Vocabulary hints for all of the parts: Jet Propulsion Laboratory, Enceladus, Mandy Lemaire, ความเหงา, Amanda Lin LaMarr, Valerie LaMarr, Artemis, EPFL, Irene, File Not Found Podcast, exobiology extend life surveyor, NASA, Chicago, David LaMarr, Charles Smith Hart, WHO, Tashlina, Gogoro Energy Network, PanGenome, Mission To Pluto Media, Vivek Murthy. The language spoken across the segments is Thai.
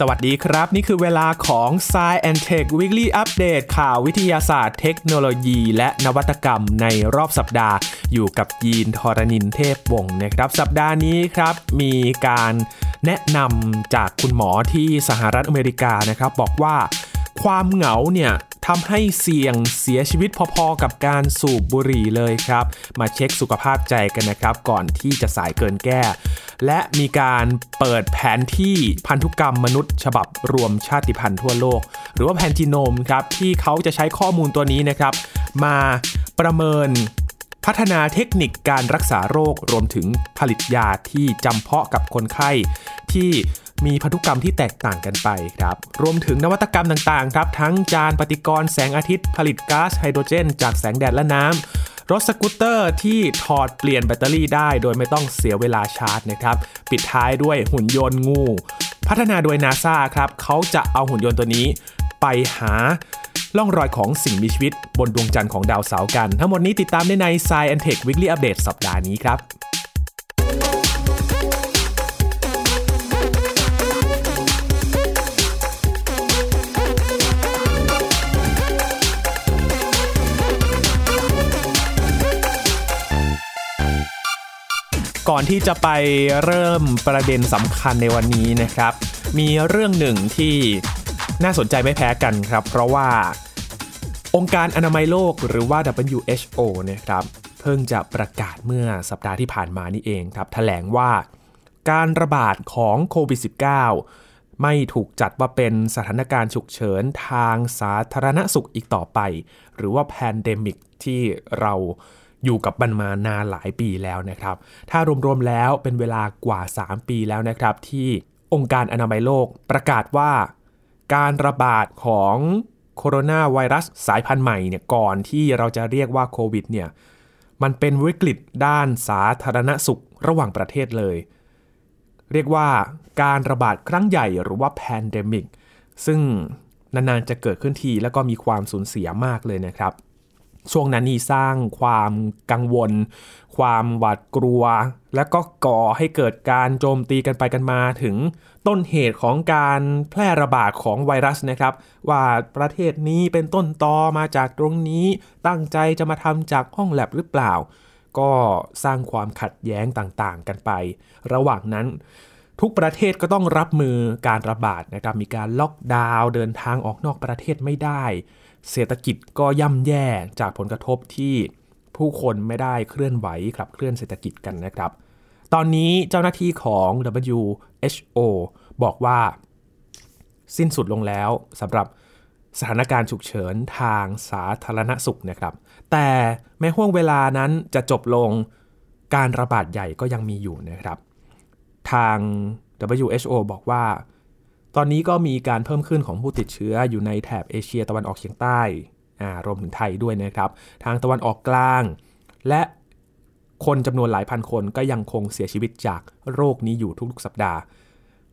สวัสดีครับนี่คือเวลาของ Science and Tech Weekly Update ข่าววิทยาศาสตร์เทคโนโลยีและนวัตกรรมในรอบสัปดาห์อยู่กับยีนทรณินเทพวงศ์นะครับสัปดาห์นี้ครับมีการแนะนำจากคุณหมอที่สหรัฐอเมริกานะครับบอกว่าความเหงาเนี่ยทำให้เสี่ยงเสียชีวิตพอๆกับการสูบบุหรี่เลยครับมาเช็คสุขภาพใจกันนะครับก่อนที่จะสายเกินแก้และมีการเปิดแผนที่พันธุกรรมมนุษย์ฉบับรวมชาติพันธุ์ทั่วโลกหรือว่าแพนจีโนมครับที่เขาจะใช้ข้อมูลตัวนี้นะครับมาประเมินพัฒนาเทคนิคการรักษาโรครวมถึงผลิตยาที่จำเพาะกับคนไข้ที่มีพันธุกรรมที่แตกต่างกันไปครับรวมถึงนวัตกรรมต่างๆครับทั้งจานปฏิกรณ์แสงอาทิตย์ผลิตก๊าซไฮโดรเจนจากแสงแดดและน้ำรถสกูตเตอร์ที่ถอดเปลี่ยนแบตเตอรี่ได้โดยไม่ต้องเสียเวลาชาร์จนะครับปิดท้ายด้วยหุ่นยนต์งูพัฒนาโดย NASA ครับเขาจะเอาหุ่นยนต์ตัวนี้ไปหาร่องรอยของสิ่งมีชีวิตบนดวงจันทร์ของดาวเสาร์กันทั้งหมดนี้ติดตามได้ใน Science and Tech Weekly Update สัปดาห์นี้ครับก่อนที่จะไปเริ่มประเด็นสำคัญในวันนี้นะครับมีเรื่องหนึ่งที่น่าสนใจไม่แพ้กันครับเพราะว่าองค์การอนามัยโลกหรือว่า WHO นะครับเพิ่งจะประกาศเมื่อสัปดาห์ที่ผ่านมานี่เองครับแถลงว่าการระบาดของโควิด -19 ไม่ถูกจัดว่าเป็นสถานการณ์ฉุกเฉินทางสาธารณสุขอีกต่อไปหรือว่าแพนเดมิกที่เราอยู่กับมันมานานหลายปีแล้วนะครับถ้ารวมๆแล้วเป็นเวลากว่า3ปีแล้วนะครับที่องค์การอนามัยโลกประกาศว่าการระบาดของโคโรนาไวรัสสายพันธุ์ใหม่เนี่ยก่อนที่เราจะเรียกว่าโควิดเนี่ยมันเป็นวิกฤตด้านสาธารณสุขระหว่างประเทศเลยเรียกว่าการระบาดครั้งใหญ่หรือว่าแพนเดมิกซึ่งนานๆจะเกิดขึ้นทีแล้วก็มีความสูญเสียมากเลยนะครับช่วงนั้นนี่สร้างความกังวลความหวาดกลัวและก็ก่อให้เกิดการโจมตีกันไปกันมาถึงต้นเหตุของการแพร่ระบาดของไวรัสนะครับว่าประเทศนี้เป็นต้นตอมาจากตรงนี้ตั้งใจจะมาทำจากห้องแลบหรือเปล่าก็สร้างความขัดแย้งต่างๆกันไประหว่างนั้นทุกประเทศก็ต้องรับมือการระบาดนะครับมีการล็อกดาวน์เดินทางออกนอกประเทศไม่ได้เศรษฐกิจก็ย่ำแย่จากผลกระทบที่ผู้คนไม่ได้เคลื่อนไหวขับเคลื่อนเศรษฐกิจกันนะครับตอนนี้เจ้าหน้าที่ของ WHO บอกว่าสิ้นสุดลงแล้วสำหรับสถานการณ์ฉุกเฉินทางสาธารณสุขนะครับแต่แม้ห่วงเวลานั้นจะจบลงการระบาดใหญ่ก็ยังมีอยู่นะครับทาง WHO บอกว่าตอนนี้ก็มีการเพิ่มขึ้นของผู้ติดเชื้ออยู่ในแถบเอเชียตะวันออกเฉียงใต้รวมถึงไทยด้วยนะครับทางตะวันออกกลางและคนจำนวนหลายพันคนก็ยังคงเสียชีวิตจากโรคนี้อยู่ทุกๆสัปดาห์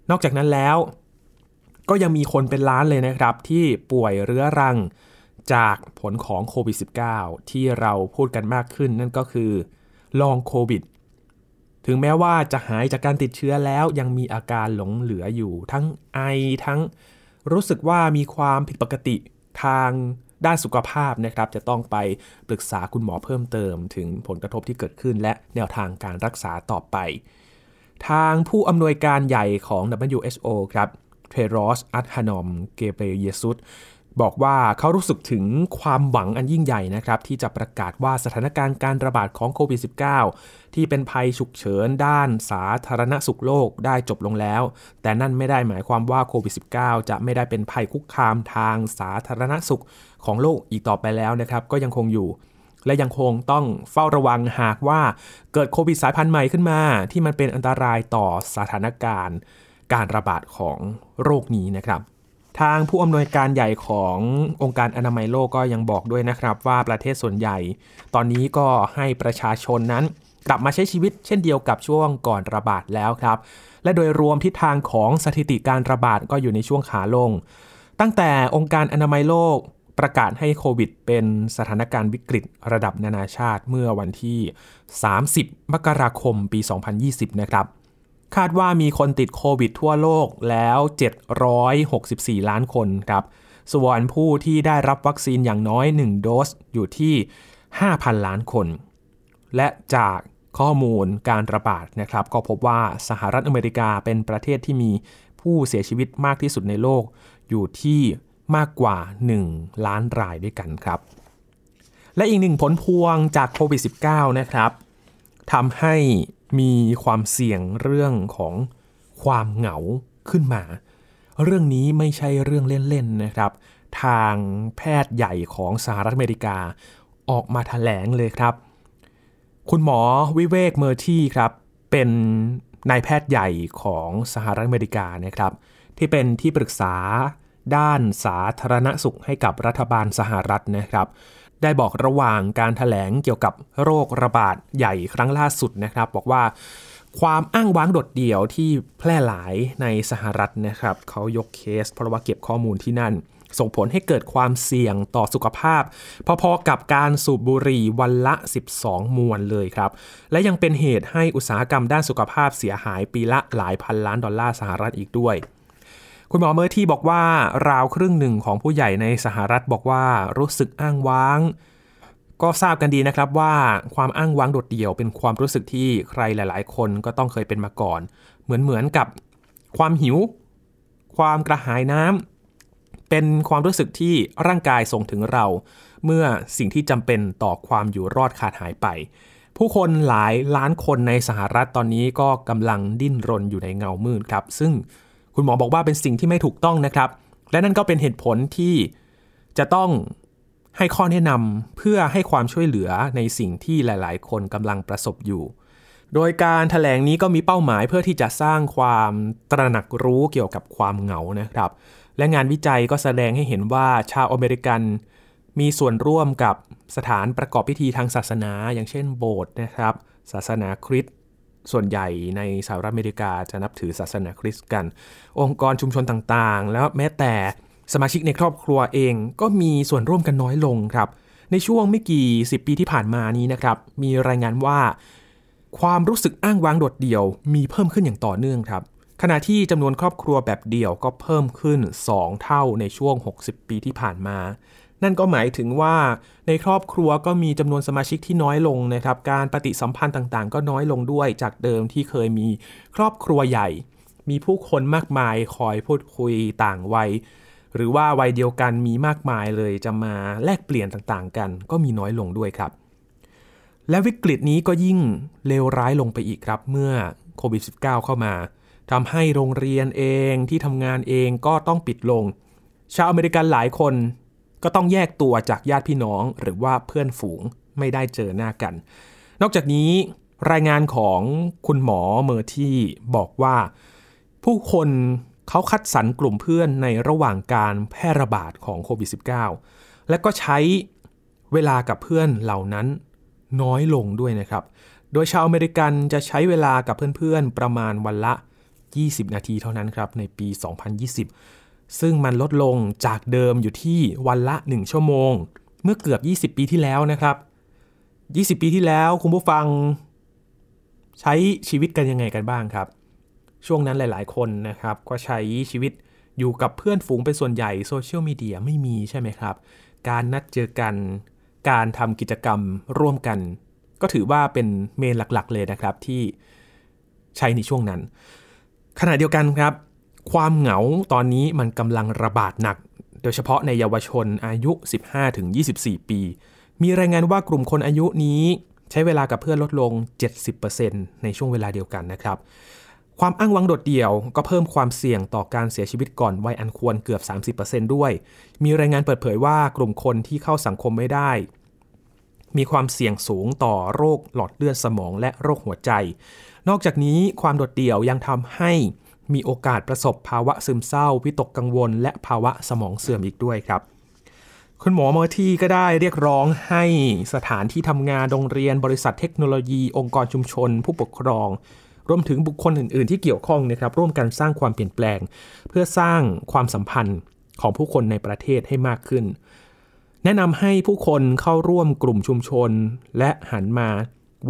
นอกจากนั้นแล้วก็ยังมีคนเป็นล้านเลยนะครับที่ป่วยเรื้อรังจากผลของโควิด -19 ที่เราพูดกันมากขึ้นนั่นก็คือลองโควิดถึงแม้ว่าจะหายจากการติดเชื้อแล้วยังมีอาการหลงเหลืออยู่ทั้งไอทั้งรู้สึกว่ามีความผิดปกติทางด้านสุขภาพนะครับจะต้องไปปรึกษาคุณหมอเพิ่มเติมถึงผลกระทบที่เกิดขึ้นและแนวทางการรักษาต่อไปทางผู้อำนวยการใหญ่ของ WHO ครับเทดรอสอัดฮานอมเกเบรเยซุสบอกว่าเขารู้สึกถึงความหวังอันยิ่งใหญ่นะครับที่จะประกาศว่าสถานการณ์การระบาดของโควิด -19 ที่เป็นภัยฉุกเฉินด้านสาธารณสุขโลกได้จบลงแล้วแต่นั่นไม่ได้หมายความว่าโควิด -19 จะไม่ได้เป็นภัยคุกคามทางสาธารณสุขของโลกอีกต่อไปแล้วนะครับก็ยังคงอยู่และยังคงต้องเฝ้าระวังหากว่าเกิดโควิดสายพันธุ์ใหม่ขึ้นมาที่มันเป็นอันตรายต่อสถานการณ์การระบาดของโรคนี้นะครับทางผู้อำนวยการใหญ่ขององค์การอนามัยโลกก็ยังบอกด้วยนะครับว่าประเทศส่วนใหญ่ตอนนี้ก็ให้ประชาชนนั้นกลับมาใช้ชีวิตเช่นเดียวกับช่วงก่อนระบาดแล้วครับและโดยรวมทิศทางของสถิติการระบาดก็อยู่ในช่วงขาลงตั้งแต่องค์การอนามัยโลกประกาศให้โควิดเป็นสถานการณ์วิกฤตระดับนานาชาติเมื่อวันที่30 มกราคม ปี 2020 นะครับ คาดว่ามีคนติดโควิดทั่วโลกแล้ว764ล้านคนครับส่วนผู้ที่ได้รับวัคซีนอย่างน้อย1โดสอยู่ที่ 5,000 ล้านคนและจากข้อมูลการระบาดนะครับก็พบว่าสหรัฐอเมริกาเป็นประเทศที่มีผู้เสียชีวิตมากที่สุดในโลกอยู่ที่มากกว่า1ล้านรายด้วยกันครับและอีกหนึ่งผลพวงจากโควิด -19 นะครับทำให้มีความเสี่ยงเรื่องของความเหงาขึ้นมาเรื่องนี้ไม่ใช่เรื่องเล่นๆนะครับทางแพทย์ใหญ่ของสหรัฐอเมริกาออกมาแถลงเลยครับคุณหมอวิเวกเมอร์ที่ครับเป็นนายแพทย์ใหญ่ของสหรัฐอเมริกานะครับที่เป็นที่ปรึกษาด้านสาธารณสุขให้กับรัฐบาลสหรัฐนะครับได้บอกระหว่างการแถลงเกี่ยวกับโรคระบาดใหญ่ครั้งล่าสุดนะครับบอกว่าความอ้างว้างโดดเดี่ยวที่แพร่หลายในสหรัฐนะครับเขายกเคสเพราะว่าเก็บข้อมูลที่นั่นส่งผลให้เกิดความเสี่ยงต่อสุขภาพพอๆกับการสูบบุหรี่วันละ12มวนเลยครับและยังเป็นเหตุให้อุตสาหกรรมด้านสุขภาพเสียหายปีละหลายพันล้านดอลลาร์สหรัฐอีกด้วยคุณหมอเมอร์ที่บอกว่าราวครึ่งหนึ่งของผู้ใหญ่ในสหรัฐบอกว่ารู้สึกอ้างว้างก็ทราบกันดีนะครับว่าความอ้างว้างโดดเดี่ยวเป็นความรู้สึกที่ใครหลายๆคนก็ต้องเคยเป็นมาก่อนเหมือนกับความหิวความกระหายน้ำเป็นความรู้สึกที่ร่างกายส่งถึงเราเมื่อสิ่งที่จำเป็นต่อความอยู่รอดขาดหายไปผู้คนหลายล้านคนในสหรัฐตอนนี้ก็กำลังดิ้นรนอยู่ในเงามืดครับซึ่งคุณหมอบอกว่าเป็นสิ่งที่ไม่ถูกต้องนะครับและนั่นก็เป็นเหตุผลที่จะต้องให้ข้อแนะนำเพื่อให้ความช่วยเหลือในสิ่งที่หลายๆคนกำลังประสบอยู่โดยการแถลงนี้ก็มีเป้าหมายเพื่อที่จะสร้างความตระหนักรู้เกี่ยวกับความเหงานะครับและงานวิจัยก็แสดงให้เห็นว่าชาวอเมริกันมีส่วนร่วมกับสถานประกอบพิธีทางศาสนาอย่างเช่นโบสถ์นะครับศาสนาคริสต์ส่วนใหญ่ในสหรัฐอเมริกาจะนับถือศาสนาคริสต์กันองค์กรชุมชนต่างๆแล้วแม้แต่สมาชิกในครอบครัวเองก็มีส่วนร่วมกันน้อยลงครับในช่วงไม่กี่10ปีที่ผ่านมานี้นะครับมีรายงานว่าความรู้สึกอ้างว้างโดดเดี่ยวมีเพิ่มขึ้นอย่างต่อเนื่องครับขณะที่จำนวนครอบครัวแบบเดี่ยวก็เพิ่มขึ้น2เท่าในช่วง60ปีที่ผ่านมานั่นก็หมายถึงว่าในครอบครัวก็มีจำนวนสมาชิกที่น้อยลงนะครับการปฏิสัมพันธ์ต่างๆก็น้อยลงด้วยจากเดิมที่เคยมีครอบครัวใหญ่มีผู้คนมากมายคอยพูดคุยต่างวัยหรือว่าวัยเดียวกันมีมากมายเลยจะมาแลกเปลี่ยนต่างๆกันก็มีน้อยลงด้วยครับและวิกฤตนี้ก็ยิ่งเลวร้ายลงไปอีกครับเมื่อโควิด -19 เข้ามาทำให้โรงเรียนเองที่ทำงานเองก็ต้องปิดลงชาวอเมริกันหลายคนก็ต้องแยกตัวจากญาติพี่น้องหรือว่าเพื่อนฝูงไม่ได้เจอหน้ากันนอกจากนี้รายงานของคุณหมอเมอร์ที่บอกว่าผู้คนเขาคัดสรรกลุ่มเพื่อนในระหว่างการแพร่ระบาดของโควิด -19 และก็ใช้เวลากับเพื่อนเหล่านั้นน้อยลงด้วยนะครับโดยชาวอเมริกันจะใช้เวลากับเพื่อนๆประมาณวันละ20นาทีเท่านั้นครับในปี2020ซึ่งมันลดลงจากเดิมอยู่ที่วันละ1ชั่วโมงเมื่อเกือบ20ปีที่แล้วนะครับ20ปีที่แล้วคุณผู้ฟังใช้ชีวิตกันยังไงกันบ้างครับช่วงนั้นหลายๆคนนะครับก็ใช้ชีวิตอยู่กับเพื่อนฝูงเป็นส่วนใหญ่โซเชียลมีเดียไม่มีใช่ไหมครับการนัดเจอกันการทำกิจกรรมร่วมกันก็ถือว่าเป็นเมนหลักๆเลยนะครับที่ใช้ในช่วงนั้นขณะเดียวกันครับความเหงาตอนนี้มันกำลังระบาดหนักโดยเฉพาะในเยาวชนอายุ 15-24 ปีมีรายงานว่ากลุ่มคนอายุนี้ใช้เวลากับเพื่อนลดลง 70% ในช่วงเวลาเดียวกันนะครับความอ้างว้างโดดเดี่ยวก็เพิ่มความเสี่ยงต่อการเสียชีวิตก่อนวัยอันควรเกือบ 30% ด้วยมีรายงานเปิดเผยว่ากลุ่มคนที่เข้าสังคมไม่ได้มีความเสี่ยงสูงต่อโรคหลอดเลือดสมองและโรคหัวใจนอกจากนี้ความโดดเดี่ยวยังทำให้มีโอกาสประสบภาวะซึมเศร้าวิตกกังวลและภาวะสมองเสื่อมอีกด้วยครับคุณหมอเมอร์ที่ก็ได้เรียกร้องให้สถานที่ทำงานโรงเรียนบริษัทเทคโนโลยีองค์กรชุมชนผู้ปกครองรวมถึงบุคคลอื่นๆที่เกี่ยวข้องนะครับร่วมกันสร้างความเปลี่ยนแปลงเพื่อสร้างความสัมพันธ์ของผู้คนในประเทศให้มากขึ้นแนะนำให้ผู้คนเข้าร่วมกลุ่มชุมชนและหันมา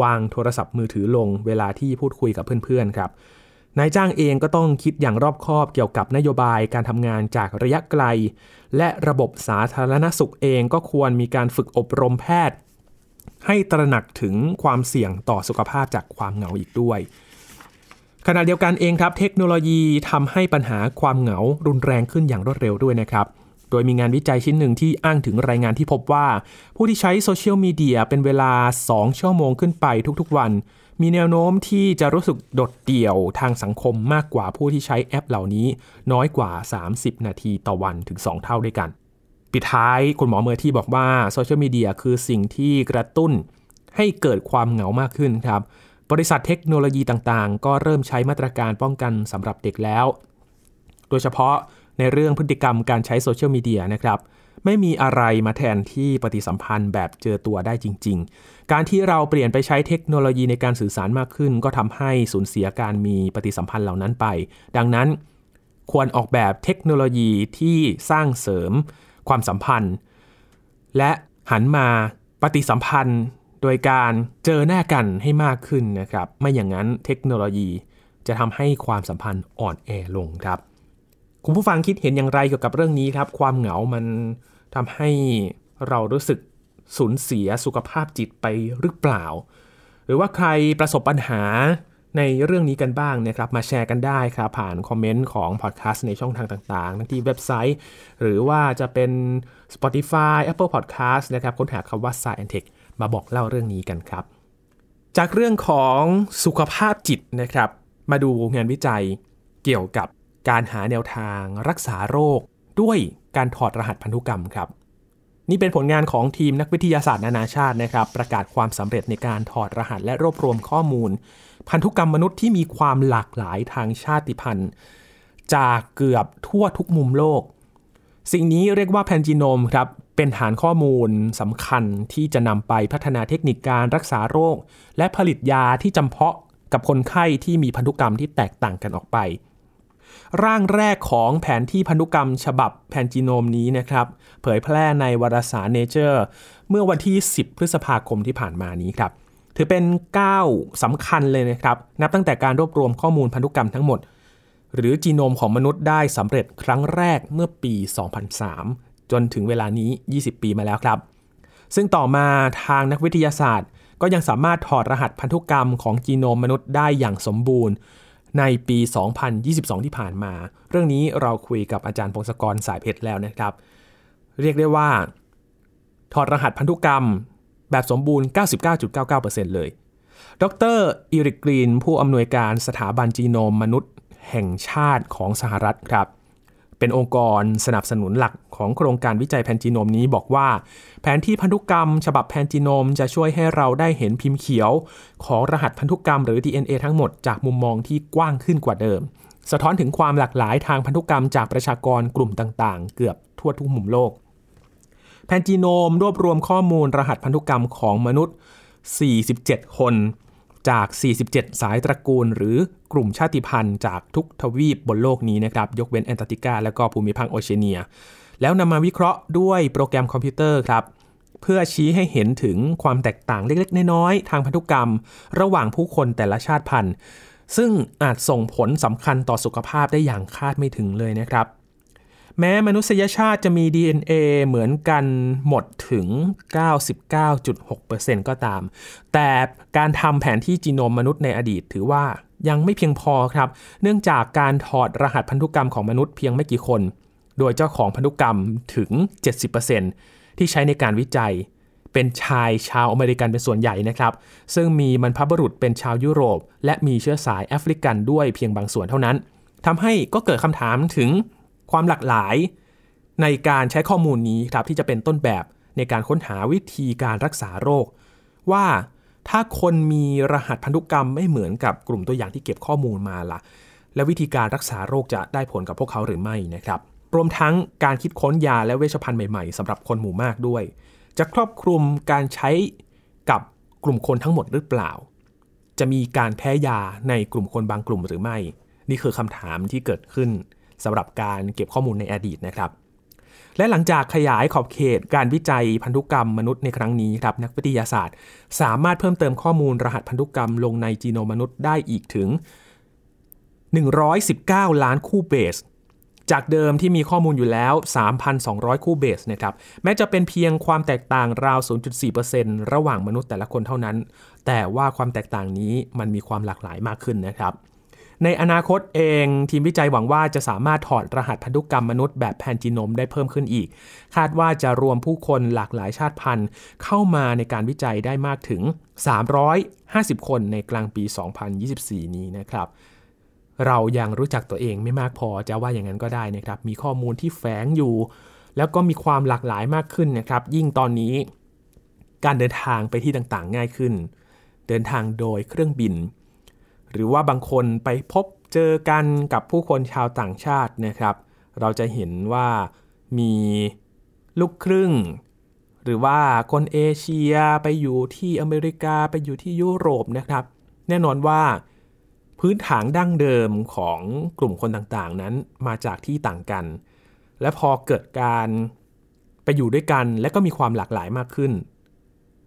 วางโทรศัพท์มือถือลงเวลาที่พูดคุยกับเพื่อนๆครับ นายจ้างเองก็ต้องคิดอย่างรอบคอบเกี่ยวกับนโยบายการทำงานจากระยะไกลและระบบสาธารณสุขเองก็ควรมีการฝึกอบรมแพทย์ให้ตระหนักถึงความเสี่ยงต่อสุขภาพจากความเหงาอีกด้วยขณะเดียวกันเองครับเทคโนโลยีทำให้ปัญหาความเหงารุนแรงขึ้นอย่างรวดเร็วด้วยนะครับโดยมีงานวิจัยชิ้นหนึ่งที่อ้างถึงรายงานที่พบว่าผู้ที่ใช้โซเชียลมีเดียเป็นเวลา2ชั่วโมงขึ้นไปทุกๆวันมีแนวโน้มที่จะรู้สึกโดดเดี่ยวทางสังคมมากกว่าผู้ที่ใช้แอปเหล่านี้น้อยกว่า30นาทีต่อวันถึง2เท่าด้วยกันปิดท้ายคุณหมอเมอร์ที่บอกว่าโซเชียลมีเดียคือสิ่งที่กระตุ้นให้เกิดความเหงามากขึ้นครับบริษัทเทคโนโลยีต่างๆก็เริ่มใช้มาตรการป้องกันสำหรับเด็กแล้วโดยเฉพาะในเรื่องพฤติกรรมการใช้โซเชียลมีเดียนะครับไม่มีอะไรมาแทนที่ปฏิสัมพันธ์แบบเจอตัวได้จริงๆการที่เราเปลี่ยนไปใช้เทคโนโลยีในการสื่อสารมากขึ้นก็ทำให้สูญเสียการมีปฏิสัมพันธ์เหล่านั้นไปดังนั้นควรออกแบบเทคโนโลยีที่สร้างเสริมความสัมพันธ์และหันมาปฏิสัมพันธ์โดยการเจอหน้ากันให้มากขึ้นนะครับไม่อย่างนั้นเทคโนโลยีจะทำให้ความสัมพันธ์อ่อนแอลงครับคุณผู้ฟังคิดเห็นอย่างไรเกี่ยวกับเรื่องนี้ครับความเหงามันทำให้เรารู้สึกสูญเสียสุขภาพจิตไปหรือเปล่าหรือว่าใครประสบปัญหาในเรื่องนี้กันบ้างนะครับมาแชร์กันได้ครับผ่านคอมเมนต์ของพอดแคสต์ในช่องทางต่างๆทั้งที่เว็บไซต์หรือว่าจะเป็น Spotify Apple Podcast นะครับค้นหาคำว่า Science Tech มาบอกเล่าเรื่องนี้กันครับจากเรื่องของสุขภาพจิตนะครับมาดูงานวิจัยเกี่ยวกับการหาแนวทางรักษาโรคด้วยการถอดรหัสพันธุกรรมครับนี่เป็นผลงานของทีมนักวิทยาศาสตร์นานาชาตินะครับประกาศความสำเร็จในการถอดรหัสและรวบรวมข้อมูลพันธุกรรมมนุษย์ที่มีความหลากหลายทางชาติพันธุ์จากเกือบทั่วทุกมุมโลกสิ่งนี้เรียกว่าแพนจีโนมครับเป็นฐานข้อมูลสำคัญที่จะนำไปพัฒนาเทคนิคการรักษาโรคและผลิตยาที่จำเพาะกับคนไข้ที่มีพันธุกรรมที่แตกต่างกันออกไปร่างแรกของแผนที่พันธุกรรมฉบับแพนจีโนมนี้นะครับเผยแพร่ในวารสาร Nature เมื่อวันที่10พฤษภาคมที่ผ่านมานี้ครับถือเป็นก้าวสำคัญเลยนะครับนับตั้งแต่การรวบรวมข้อมูลพันธุกรรมทั้งหมดหรือจีโนมของมนุษย์ได้สำเร็จครั้งแรกเมื่อปี 2003 จนถึงเวลานี้ 20 ปีมาแล้วครับซึ่งต่อมาทางนักวิทยาศาสตร์ก็ยังสามารถถอดรหัสพันธุกรรมของจีโนมมนุษย์ได้อย่างสมบูรณ์ในปี 2022 ที่ผ่านมาเรื่องนี้เราคุยกับอาจารย์พงศกรสายเพชรแล้วนะครับเรียกได้ว่าถอดรหัสพันธุกรรมแบบสมบูรณ์ 99.99% เลยดร.อีริก กรีนผู้อำนวยการสถาบันจีโนมมนุษย์แห่งชาติของสหรัฐครับเป็นองค์กรสนับสนุนหลักของโครงการวิจัยแพนจีโนมนี้บอกว่าแผนที่พันธุกรรมฉบับแพนจีโนมจะช่วยให้เราได้เห็นพิมพ์เขียวของรหัสพันธุกรรมหรือ DNA ทั้งหมดจากมุมมองที่กว้างขึ้นกว่าเดิมสะท้อนถึงความหลากหลายทางพันธุกรรมจากประชากรกลุ่มต่างๆเกือบทั่วทุกมุมโลกแพนจีโนมรวบรวมข้อมูลรหัสพันธุกรรมของมนุษย์47คนจาก47สายตระกูลหรือกลุ่มชาติพันธุ์จากทุกทวีปบนโลกนี้นะครับยกเว้นแอนตาร์กติกาและก็ภูมิภาคโอเชียเนียแล้วนำมาวิเคราะห์ด้วยโปรแกรมคอมพิวเตอร์ครับเพื่อชี้ให้เห็นถึงความแตกต่างเล็กๆน้อยๆทางพันธุกรรมระหว่างผู้คนแต่ละชาติพันธุ์ซึ่งอาจส่งผลสำคัญต่อสุขภาพได้อย่างคาดไม่ถึงเลยนะครับแม้มนุษยชาติจะมี DNA เหมือนกันหมดถึง 99.6% ก็ตามแต่การทำแผนที่จีโนมมนุษย์ในอดีตถือว่ายังไม่เพียงพอครับเนื่องจากการถอดรหัสพันธุกรรมของมนุษย์เพียงไม่กี่คนโดยเจ้าของพันธุกรรมถึง 70% ที่ใช้ในการวิจัยเป็นชายชาวอเมริกันเป็นส่วนใหญ่นะครับซึ่งมีบรรพบุรุษเป็นชาวยุโรปและมีเชื้อสายแอฟริกันด้วยเพียงบางส่วนเท่านั้นทำให้ก็เกิดคำถามถึงความหลากหลายในการใช้ข้อมูลนี้ครับที่จะเป็นต้นแบบในการค้นหาวิธีการรักษาโรคว่าถ้าคนมีรหัสพันธุกรรมไม่เหมือนกับกลุ่มตัวอย่างที่เก็บข้อมูลมาล่ะและวิธีการรักษาโรคจะได้ผลกับพวกเขาหรือไม่นะครับรวมทั้งการคิดค้นยาและเวชภัณฑ์ใหม่ๆสำหรับคนหมู่มากด้วยจะครอบคลุมการใช้กับกลุ่มคนทั้งหมดหรือเปล่าจะมีการแพ้ยาในกลุ่มคนบางกลุ่มหรือไม่นี่คือคำถามที่เกิดขึ้นสำหรับการเก็บข้อมูลในอดีตนะครับและหลังจากขยายขอบเขตการวิจัยพันธุกรรมมนุษย์ในครั้งนี้ครับนักวิทยาศาสตร์สามารถเพิ่มเติมข้อมูลรหัสพันธุกรรมลงในจีโนมมนุษย์ได้อีกถึง 119 ล้านคู่เบสจากเดิมที่มีข้อมูลอยู่แล้ว 3,200 คู่เบสนะครับแม้จะเป็นเพียงความแตกต่างราว 0.4% ระหว่างมนุษย์แต่ละคนเท่านั้นแต่ว่าความแตกต่างนี้มันมีความหลากหลายมากขึ้นนะครับในอนาคตเองทีมวิจัยหวังว่าจะสามารถถอดรหัสพันธุกรรมมนุษย์แบบแพนจีโนมได้เพิ่มขึ้นอีกคาดว่าจะรวมผู้คนหลากหลายชาติพันธุ์เข้ามาในการวิจัยได้มากถึง350คนในกลางปี2024นี้นะครับเรายังรู้จักตัวเองไม่มากพอจะว่าอย่างนั้นก็ได้นะครับมีข้อมูลที่แฝงอยู่แล้วก็มีความหลากหลายมากขึ้นนะครับยิ่งตอนนี้การเดินทางไปที่ต่างๆง่ายขึ้นเดินทางโดยเครื่องบินหรือว่าบางคนไปพบเจอกันกับผู้คนชาวต่างชาตินะครับเราจะเห็นว่ามีลูกครึ่งหรือว่าคนเอเชียไปอยู่ที่อเมริกาไปอยู่ที่ยุโรปนะครับแน่นอนว่าพื้นฐานดั้งเดิมของกลุ่มคนต่างๆนั้นมาจากที่ต่างกันและพอเกิดการไปอยู่ด้วยกันและก็มีความหลากหลายมากขึ้น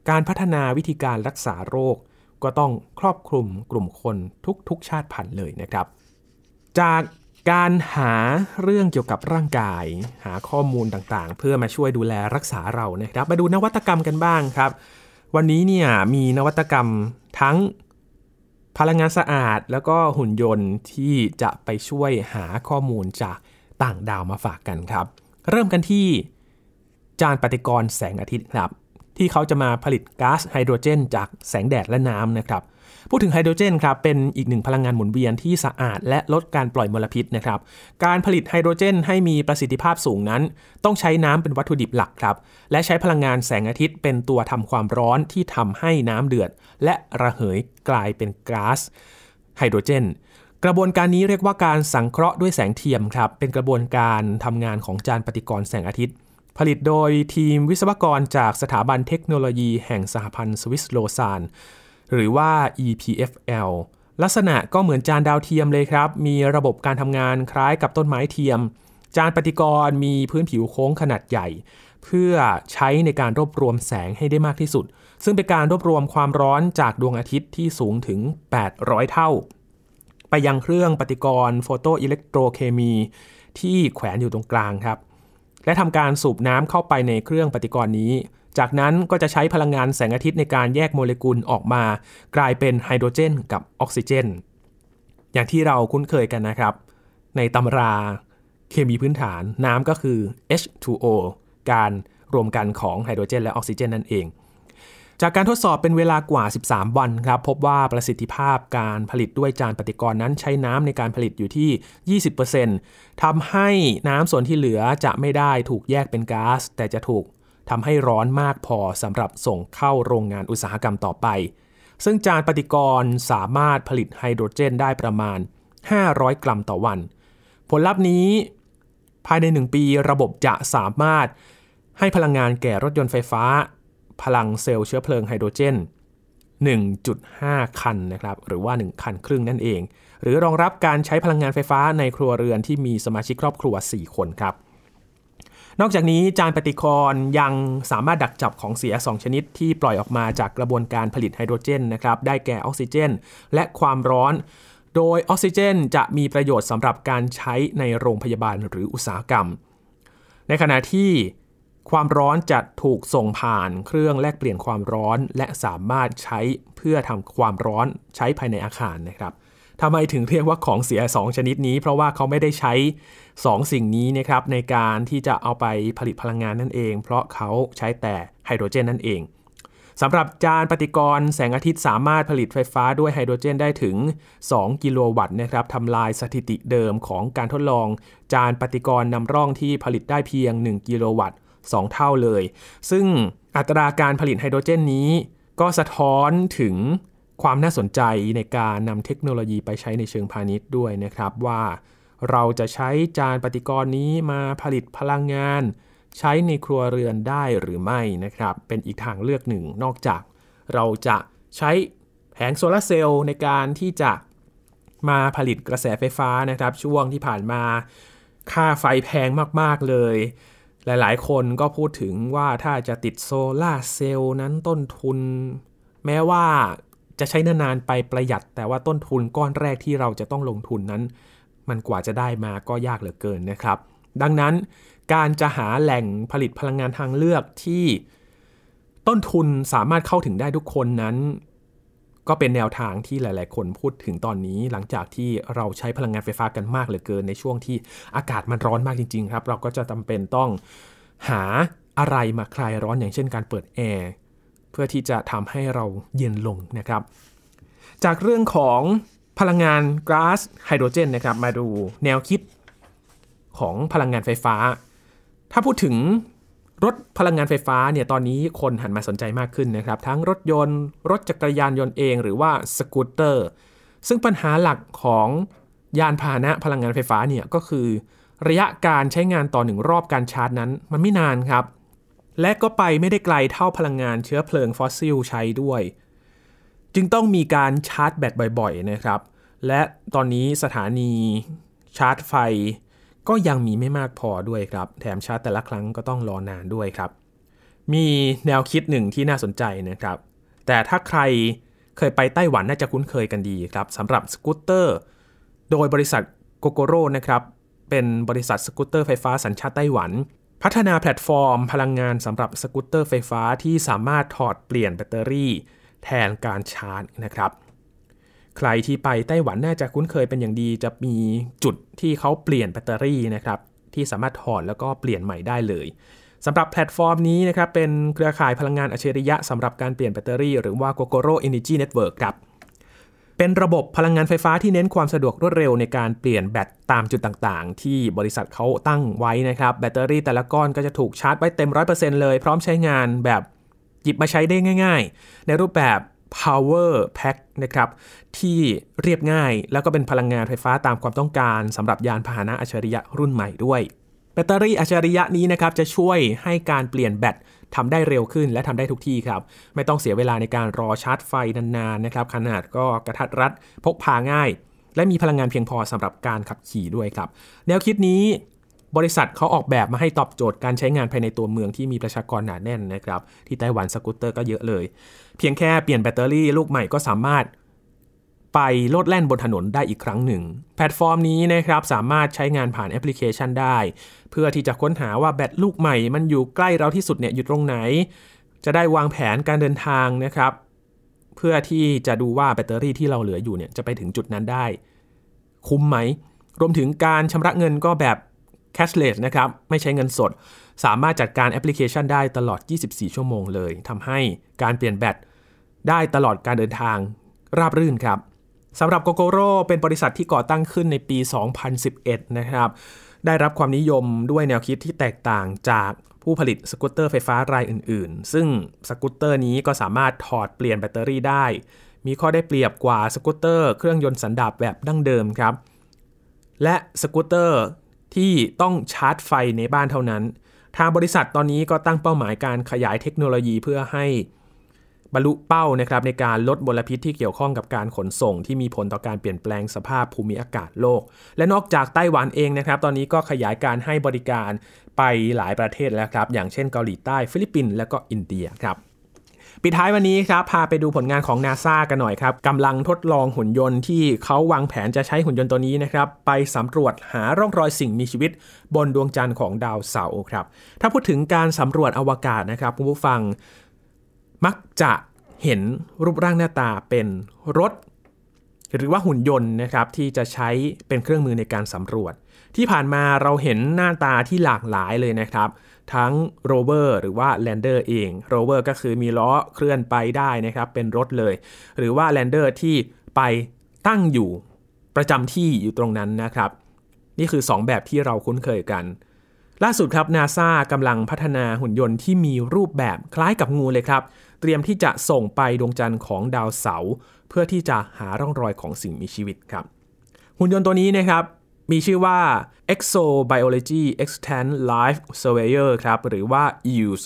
การพัฒนาวิธีการรักษาโรคก็ต้องครอบคลุมกลุ่มคนทุกชาติพันธุ์เลยนะครับจากการหาเรื่องเกี่ยวกับร่างกายหาข้อมูลต่างๆเพื่อมาช่วยดูแลรักษาเรานะครับมาดูนวัตกรรมกันบ้างครับวันนี้เนี่ยมีนวัตกรรมทั้งพลังงานสะอาดแล้วก็หุ่นยนต์ที่จะไปช่วยหาข้อมูลจากต่างดาวมาฝากกันครับเริ่มกันที่จานปฏิกรณ์แสงอาทิตย์ครับที่เขาจะมาผลิตก๊าซไฮโดรเจนจากแสงแดดและน้ำนะครับพูดถึงไฮโดรเจนครับเป็นอีกหนึ่งพลังงานหมุนเวียนที่สะอาดและลดการปล่อยมลพิษนะครับการผลิตไฮโดรเจนให้มีประสิทธิภาพสูงนั้นต้องใช้น้ำเป็นวัตถุดิบหลักครับและใช้พลังงานแสงอาทิตย์เป็นตัวทำความร้อนที่ทำให้น้ำเดือดและระเหยกลายเป็นก๊าซไฮโดรเจนกระบวนการนี้เรียกว่าการสังเคราะห์ด้วยแสงเทียมครับเป็นกระบวนการทำงานของจานปฏิกรณ์แสงอาทิตย์ผลิตโดยทีมวิศวกรจากสถาบันเทคโนโลยีแห่งสหพันธ์สวิสโลซานหรือว่า EPFL ลักษณะก็เหมือนจานดาวเทียมเลยครับมีระบบการทำงานคล้ายกับต้นไม้เทียมจานปฏิกรณ์มีพื้นผิวโค้งขนาดใหญ่เพื่อใช้ในการรวบรวมแสงให้ได้มากที่สุดซึ่งเป็นการรวบรวมความร้อนจากดวงอาทิตย์ที่สูงถึง800เท่าไปยังเครื่องปฏิกรณ์โฟโตอิเล็กโทรเคมีที่แขวนอยู่ตรงกลางครับและทำการสูบน้ำเข้าไปในเครื่องปฏิกรณ์นี้จากนั้นก็จะใช้พลังงานแสงอาทิตย์ในการแยกโมเลกุลออกมากลายเป็นไฮโดรเจนกับออกซิเจนอย่างที่เราคุ้นเคยกันนะครับในตำราเคมีพื้นฐานน้ำก็คือ H2O การรวมกันของไฮโดรเจนและออกซิเจนนั่นเองจากการทดสอบเป็นเวลากว่า13วันครับพบว่าประสิทธิภาพการผลิตด้วยจานปฏิกรณ์นั้นใช้น้ำในการผลิตอยู่ที่ 20% ทำให้น้ำส่วนที่เหลือจะไม่ได้ถูกแยกเป็นก๊าซแต่จะถูกทำให้ร้อนมากพอสำหรับส่งเข้าโรงงานอุตสาหกรรมต่อไปซึ่งจานปฏิกรณ์สามารถผลิตไฮโดรเจนได้ประมาณ500กรัมต่อวันผลลัพธ์นี้ภายใน1ปีระบบจะสามารถให้พลังงานแก่รถยนต์ไฟฟ้าพลังเซลล์เชื้อเพลิงไฮโดรเจน 1.5 คันนะครับหรือว่า1คันครึ่งนั่นเองหรือรองรับการใช้พลังงานไฟฟ้าในครัวเรือนที่มีสมาชิกครอบครัว4คนครับนอกจากนี้จานปฏิกรณ์ยังสามารถดักจับของเสีย2ชนิดที่ปล่อยออกมาจากกระบวนการผลิตไฮโดรเจนนะครับได้แก่ออกซิเจนและความร้อนโดยออกซิเจนจะมีประโยชน์สำหรับการใช้ในโรงพยาบาลหรืออุตสาหกรรมในขณะที่ความร้อนจะถูกส่งผ่านเครื่องแลกเปลี่ยนความร้อนและสามารถใช้เพื่อทำความร้อนใช้ภายในอาคารนะครับทำไมถึงเรียกว่าของเสีย2ชนิดนี้เพราะว่าเขาไม่ได้ใช้2สิ่งนี้นะครับในการที่จะเอาไปผลิตพลังงานนั่นเองเพราะเขาใช้แต่ไฮโดรเจนนั่นเองสำหรับจานปฏิกรณ์แสงอาทิตย์สามารถผลิตไฟฟ้าด้วยไฮโดรเจนได้ถึง2กิโลวัตต์นะครับทำลายสถิติเดิมของการทดลองจานปฏิกรณ์นำร่องที่ผลิตได้เพียง1กิโลวัตต์2เท่าเลยซึ่งอัตราการผลิตไฮโดรเจนนี้ก็สะท้อนถึงความน่าสนใจในการนำเทคโนโลยีไปใช้ในเชิงพาณิชย์ด้วยนะครับว่าเราจะใช้จานปฏิกรณ์นี้มาผลิตพลังงานใช้ในครัวเรือนได้หรือไม่นะครับเป็นอีกทางเลือกหนึ่งนอกจากเราจะใช้แผงโซลาร์เซลล์ในการที่จะมาผลิตกระแสไฟฟ้านะครับช่วงที่ผ่านมาค่าไฟแพงมากๆเลยหลายๆคนก็พูดถึงว่าถ้าจะติดโซลาร์เซลล์นั้นต้นทุนแม้ว่า จะใช้นานๆไปประหยัดแต่ว่าต้นทุนก้อนแรกที่เราจะต้องลงทุนนั้นมันกว่าจะได้มาก็ยากเหลือเกินนะครับดังนั้นการจะหาแหล่งผลิตพลังงานทางเลือกที่ต้นทุนสามารถเข้าถึงได้ทุกคนนั้นก็เป็นแนวทางที่หลายๆคนพูดถึงตอนนี้หลังจากที่เราใช้พลังงานไฟฟ้ากันมากเหลือเกินในช่วงที่อากาศมันร้อนมากจริงๆครับเราก็จะจำเป็นต้องหาอะไรมาคลายร้อนอย่างเช่นการเปิดแอร์เพื่อที่จะทำให้เราเย็นลงนะครับจากเรื่องของพลังงานก๊าซไฮโดรเจนนะครับมาดูแนวคิดของพลังงานไฟฟ้าถ้าพูดถึงรถพลังงานไฟฟ้าเนี่ยตอนนี้คนหันมาสนใจมากขึ้นนะครับทั้งรถยนต์รถจักรยานยนต์เองหรือว่าสกูตเตอร์ซึ่งปัญหาหลักของยานพาหนะพลังงานไฟฟ้าเนี่ยก็คือระยะการใช้งานต่อ1รอบการชาร์จนั้นมันไม่นานครับและก็ไปไม่ได้ไกลเท่าพลังงานเชื้อเพลิงฟอสซิลใช้ด้วยจึงต้องมีการชาร์จแบตบ่อยๆนะครับและตอนนี้สถานีชาร์จไฟก็ยังมีไม่มากพอด้วยครับแถมชาร์จแต่ละครั้งก็ต้องรอนานด้วยครับมีแนวคิดหนึ่งที่น่าสนใจนะครับแต่ถ้าใครเคยไปไต้หวันน่าจะคุ้นเคยกันดีครับสำหรับสกูตเตอร์โดยบริษัท Gogoro นะครับเป็นบริษัทสกูตเตอร์ไฟฟ้าสัญชาติไต้หวันพัฒนาแพลตฟอร์มพลังงานสำหรับสกูตเตอร์ไฟฟ้าที่สามารถถอดเปลี่ยนแบตเตอรี่แทนการชาร์จนะครับใครที่ไปไต้หวันน่าจะคุ้นเคยเป็นอย่างดีจะมีจุดที่เขาเปลี่ยนแบตเตอรี่นะครับที่สามารถถอดแล้วก็เปลี่ยนใหม่ได้เลยสำหรับแพลตฟอร์มนี้นะครับเป็นเครือข่ายพลังงานอัจฉริยะสำหรับการเปลี่ยนแบตเตอรี่หรือว่า Gogoro Energy Network ครับเป็นระบบพลังงานไฟฟ้าที่เน้นความสะดวกรวดเร็วในการเปลี่ยนแบตตามจุดต่างๆที่บริษัทเขาตั้งไว้นะครับแบตเตอรี่แต่ละก้อนก็จะถูกชาร์จไว้เต็ม 100% เลยพร้อมใช้งานแบบหยิบมาใช้ได้ง่ายๆในรูปแบบ Power Pack นะครับที่เรียบง่ายแล้วก็เป็นพลังงานไฟฟ้าตามความต้องการสำหรับยานพาหนะอัจฉริยะรุ่นใหม่ด้วยแบตเตอรี่อัจฉริยะนี้นะครับจะช่วยให้การเปลี่ยนแบตทำได้เร็วขึ้นและทำได้ทุกที่ครับไม่ต้องเสียเวลาในการรอชาร์จไฟนานๆนะครับขนาดก็กระทัดรัดพกพาง่ายและมีพลังงานเพียงพอสำหรับการขับขี่ด้วยครับแนวคิดนี้บริษัทเขาออกแบบมาให้ตอบโจทย์การใช้งานภายในตัวเมืองที่มีประชากรหนาแน่นนะครับที่ไต้หวันสกูตเตอร์ก็เยอะเลยเพียงแค่เปลี่ยนแบตเตอรี่ลูกใหม่ก็สามารถไปโลดแล่นบนถนนได้อีกครั้งหนึ่งแพลตฟอร์มนี้นะครับสามารถใช้งานผ่านแอปพลิเคชันได้เพื่อที่จะค้นหาว่าแบตลูกใหม่มันอยู่ใกล้เราที่สุดเนี่ยอยู่ตรงไหนจะได้วางแผนการเดินทางนะครับเพื่อที่จะดูว่าแบตเตอรี่ที่เราเหลืออยู่เนี่ยจะไปถึงจุดนั้นได้คุ้มไหมรวมถึงการชำระเงินก็แบบcashless นะครับไม่ใช้เงินสดสามารถจัดการแอปพลิเคชันได้ตลอด24ชั่วโมงเลยทำให้การเปลี่ยนแบตได้ตลอดการเดินทางราบรื่นครับสำหรับ Gogoro เป็นบริษัทที่ก่อตั้งขึ้นในปี 2011 นะครับได้รับความนิยมด้วยแนวคิดที่แตกต่างจากผู้ผลิตสกูตเตอร์ไฟฟ้ารายอื่นๆซึ่งสกูตเตอร์นี้ก็สามารถถอดเปลี่ยนแบตเตอรี่ได้มีข้อได้เปรียบกว่าสกูตเตอร์เครื่องยนต์สันดาปแบบดั้งเดิมครับและสกูตเตอร์ที่ต้องชาร์จไฟในบ้านเท่านั้นทางบริษัทตอนนี้ก็ตั้งเป้าหมายการขยายเทคโนโลยีเพื่อให้บรรลุเป้านะครับในการลดมลพิษที่เกี่ยวข้องกับการขนส่งที่มีผลต่อการเปลี่ยนแปลงสภาพภูมิอากาศโลกและนอกจากไต้หวันเองนะครับตอนนี้ก็ขยายการให้บริการไปหลายประเทศแล้วครับอย่างเช่นเกาหลีใต้ฟิลิปปินส์และก็อินเดียครับปิดท้ายวันนี้ครับพาไปดูผลงานของ NASA กันหน่อยครับกำลังทดลองหุ่นยนต์ที่เขาวางแผนจะใช้หุ่นยนต์ตัวนี้นะครับไปสำรวจหาร่องรอยสิ่งมีชีวิตบนดวงจันทร์ของดาวเสาร์ครับถ้าพูดถึงการสำรวจอวกาศนะครับคุณผู้ฟังมักจะเห็นรูปร่างหน้าตาเป็นรถหรือว่าหุ่นยนต์นะครับที่จะใช้เป็นเครื่องมือในการสำรวจที่ผ่านมาเราเห็นหน้าตาที่หลากหลายเลยนะครับทั้งโรเวอร์หรือว่าแลนเดอร์เองโรเวอร์ก็คือมีล้อเคลื่อนไปได้นะครับเป็นรถเลยหรือว่าแลนเดอร์ที่ไปตั้งอยู่ประจำที่อยู่ตรงนั้นนะครับนี่คือ2แบบที่เราคุ้นเคยกันล่าสุดครับ NASA กำลังพัฒนาหุ่นยนต์ที่มีรูปแบบคล้ายกับงูเลยครับเตรียมที่จะส่งไปดวงจันทร์ของดาวเสาร์เพื่อที่จะหาร่องรอยของสิ่งมีชีวิตครับหุ่นยนต์ตัวนี้นะครับมีชื่อว่า exobiology extend life surveyor ครับหรือว่า EELS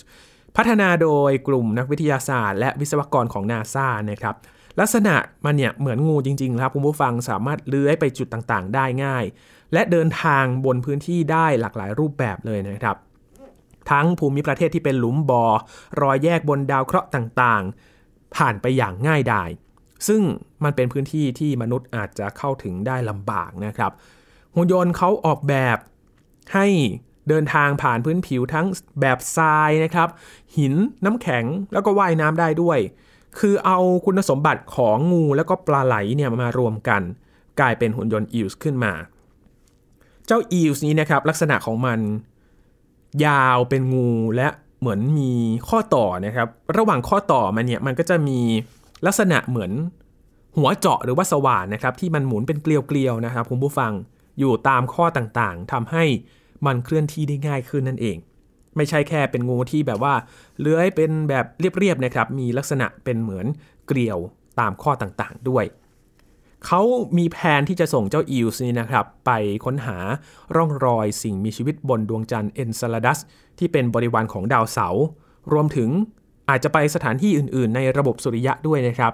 พัฒนาโดยกลุ่มนักวิทยาศาสตร์และวิศวกรของ NASA นะครับลักษณะมันเนี่ยเหมือนงูจริงๆครับคุณผู้ฟังสามารถเลื้อยไปจุดต่างๆได้ง่ายและเดินทางบนพื้นที่ได้หลากหลายรูปแบบเลยนะครับทั้งภูมิประเทศที่เป็นหลุมบ่อรอยแยกบนดาวเคราะห์ต่างๆผ่านไปอย่างง่ายดาย ซึ่งมันเป็นพื้นที่ที่มนุษย์อาจจะเข้าถึงได้ลำบากนะครับหุ่นยนต์เขาออกแบบให้เดินทางผ่านพื้นผิวทั้งแบบทรายนะครับหินน้ำแข็งแล้วก็ว่ายน้ำได้ด้วยคือเอาคุณสมบัติของงูแล้วก็ปลาไหลเนี่ยมารวมกันกลายเป็นหุ่นยนต์อีลส์ขึ้นมาเจ้าอีลส์นี้นะครับลักษณะของมันยาวเป็นงูและเหมือนมีข้อต่อนะครับระหว่างข้อต่อมันเนี่ยมันก็จะมีลักษณะเหมือนหัวเจาะหรือว่าสว่านนะครับที่มันหมุนเป็นเกลียวๆนะครับคุณผู้ฟังอยู่ตามข้อต่างๆทำให้มันเคลื่อนที่ได้ง่ายขึ้นนั่นเองไม่ใช่แค่เป็นงูที่แบบว่าเลื้อยเป็นแบบเรียบๆนะครับมีลักษณะเป็นเหมือนเกลียวตามข้อต่างๆด้วยเขามีแผนที่จะส่งเจ้าอีลส์นี่นะครับไปค้นหาร่องรอยสิ่งมีชีวิตบนดวงจันทร์เอนเซลาดัสที่เป็นบริวารของดาวเสาร์รวมถึงอาจจะไปสถานที่อื่นๆในระบบสุริยะด้วยนะครับ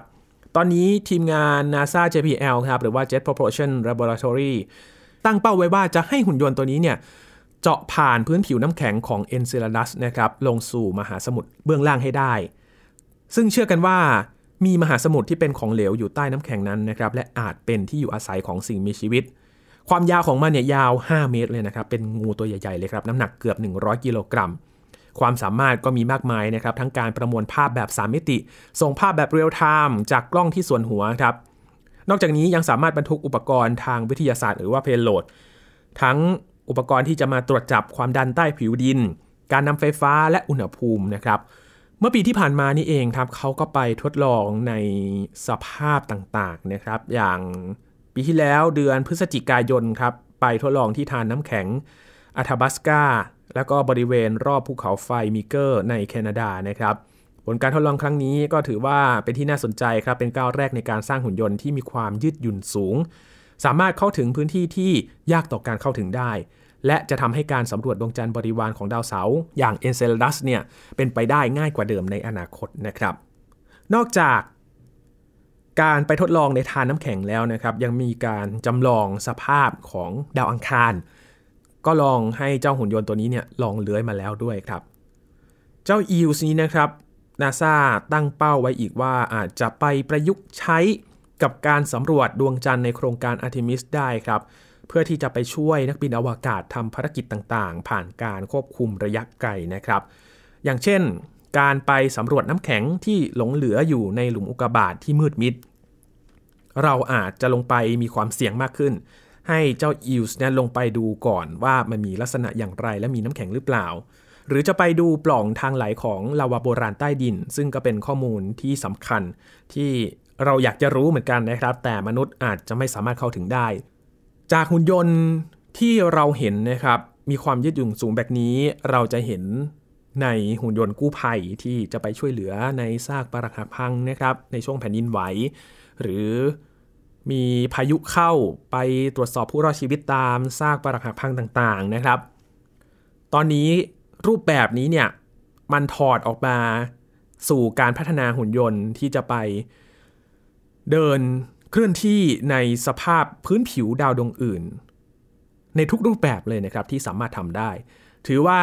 ตอนนี้ทีมงาน NASA JPL ครับหรือว่า Jet Propulsion Laboratory ตั้งเป้าไว้ว่าจะให้หุ่นยนต์ตัวนี้เนี่ยเจาะผ่านพื้นผิวน้ำแข็งของเอนเซลาดัสนะครับลงสู่มหาสมุทรเบื้องล่างให้ได้ซึ่งเชื่อกันว่ามีมหาสมุทรที่เป็นของเหลวอยู่ใต้น้ำแข็งนั้นนะครับและอาจเป็นที่อยู่อาศัยของสิ่งมีชีวิตความยาวของมันเนี่ยยาว5เมตรเลยนะครับเป็นงูตัวใหญ่ๆเลยครับน้ำหนักเกือบ100กิโลกรัมความสามารถก็มีมากมายนะครับทั้งการประมวลภาพแบบ3มิติส่งภาพแบบเรียลไทม์จากกล้องที่ส่วนหัวครับนอกจากนี้ยังสามารถบรรทุกอุปกรณ์ทางวิทยาศาสตร์หรือว่าเพลโลดทั้งอุปกรณ์ที่จะมาตรวจจับความดันใต้ผิวดินการนำไฟฟ้าและอุณหภูมินะครับเมื่อปีที่ผ่านมานี่เองครับเขาก็ไปทดลองในสภาพต่างๆนะครับอย่างปีที่แล้วเดือนพฤศจิกายนครับไปทดลองที่ทานน้ำแข็งอาทาบัสกาแล้วก็บริเวณรอบภูเขาไฟมิเกอร์ในแคนาดานะครับผลการทดลองครั้งนี้ก็ถือว่าเป็นที่น่าสนใจครับเป็นก้าวแรกในการสร้างหุ่นยนต์ที่มีความยืดหยุ่นสูงสามารถเข้าถึงพื้นที่ที่ยากต่อการเข้าถึงได้และจะทำให้การสำรวจดวงจันทร์บริวารของดาวเสาร์อย่างเอนเซลาดัสเนี่ยเป็นไปได้ง่ายกว่าเดิมในอนาคตนะครับนอกจากการไปทดลองในทานน้ำแข็งแล้วนะครับยังมีการจำลองสภาพของดาวอังคารก็ลองให้เจ้าหุ่นยนต์ตัวนี้เนี่ยลองเลื้อยมาแล้วด้วยครับเจ้าอีลส์นี้นะครับ NASA ตั้งเป้าไว้อีกว่าอาจจะไปประยุกต์ใช้กับการสำรวจดวงจันทร์ในโครงการ Artemis ได้ครับเพื่อที่จะไปช่วยนักบินอวกาศทำภารกิจต่างๆผ่านการควบคุมระยะไกลนะครับอย่างเช่นการไปสำรวจน้ำแข็งที่หลงเหลืออยู่ในหลุมอุกกาบาตที่มืดมิดเราอาจจะลงไปมีความเสี่ยงมากขึ้นให้เจ้าอีลส์นั้นลงไปดูก่อนว่ามันมีลักษณะอย่างไรและมีน้ำแข็งหรือเปล่าหรือจะไปดูปล่องทางไหลของลาวาโบราณใต้ดินซึ่งก็เป็นข้อมูลที่สำคัญที่เราอยากจะรู้เหมือนกันนะครับแต่มนุษย์อาจจะไม่สามารถเข้าถึงได้จากหุ่นยนต์ที่เราเห็นนะครับมีความยืดหยุ่นสูงแบบนี้เราจะเห็นในหุ่นยนต์กู้ภัยที่จะไปช่วยเหลือในซากปรักหักพังนะครับในช่วงแผ่นดินไหวหรือมีพายุเข้าไปตรวจสอบผู้รอดชีวิตตามซากปรักหักพังต่างๆนะครับตอนนี้รูปแบบนี้เนี่ยมันถอดออกมาสู่การพัฒนาหุ่นยนต์ที่จะไปเดินเคลื่อนที่ในสภาพพื้นผิวดาวดวงอื่นในทุกรูปแบบเลยนะครับที่สามารถทำได้ถือว่า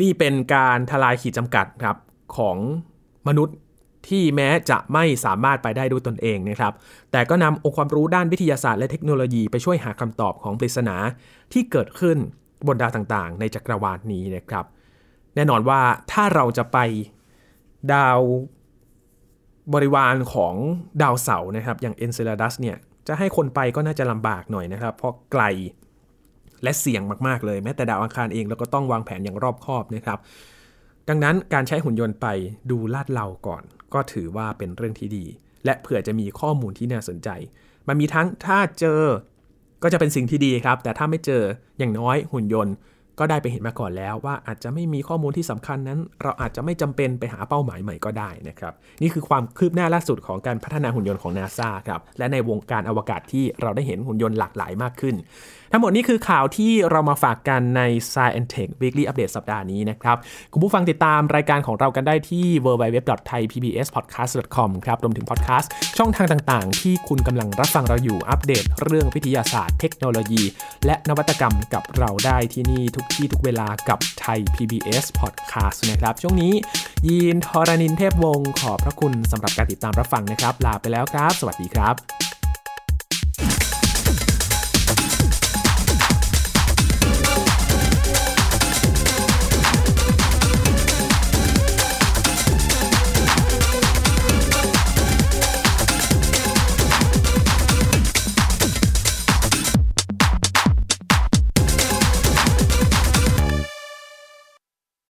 นี่เป็นการทลายขีดจำกัดครับของมนุษย์ที่แม้จะไม่สามารถไปได้ด้วยตนเองนะครับแต่ก็นำองค์ความรู้ด้านวิทยาศาสตร์และเทคโนโลยีไปช่วยหาคำตอบของปริศนาที่เกิดขึ้นบนดาวต่างๆในจักรวาลนี้นะครับแน่นอนว่าถ้าเราจะไปดาวบริวารของดาวเสาร์นะครับอย่างเอนเซลาดัสเนี่ยจะให้คนไปก็น่าจะลำบากหน่อยนะครับเพราะไกลและเสี่ยงมากๆเลยแม้แต่ดาวอังคารเองเราก็ต้องวางแผนอย่างรอบคอบนะครับดังนั้นการใช้หุ่นยนต์ไปดูลาดเหลาก่อนก็ถือว่าเป็นเรื่องที่ดีและเผื่อจะมีข้อมูลที่น่าสนใจมันมีทั้งถ้าเจอก็จะเป็นสิ่งที่ดีครับแต่ถ้าไม่เจออย่างน้อยหุ่นยนต์ก็ได้ไปเห็นมาก่อนแล้วว่าอาจจะไม่มีข้อมูลที่สำคัญนั้นเราอาจจะไม่จำเป็นไปหาเป้าหมายใหม่ก็ได้นะครับนี่คือความคืบหน้าล่าสุดของการพัฒนาหุ่นยนต์ของ NASA ครับและในวงการอวกาศที่เราได้เห็นหุ่นยนต์หลากหลายมากขึ้นทั้งหมดนี้คือข่าวที่เรามาฝากกันใน Science Tech Weekly Update สัปดาห์นี้นะครับคุณผู้ฟังติดตามรายการของเรากันได้ที่ www.thaipbspodcast.com ครับรวมถึงพอดแคสต์ช่องทางต่างๆที่คุณกำลังรับฟังเราอยู่อัปเดตเรื่องวิทยาศาสตร์เทคโนโลยีและนวัตกรรมกับเราได้ที่นี่ทุก ทุกที่ทุกเวลากับไทย PBS Podcast นะครับช่วงนี้ยีนทรณินเทพวงศ์ขอบพระคุณสำหรับการติดตามรับฟังนะครับลาไปแล้วครับสวัสดีครับ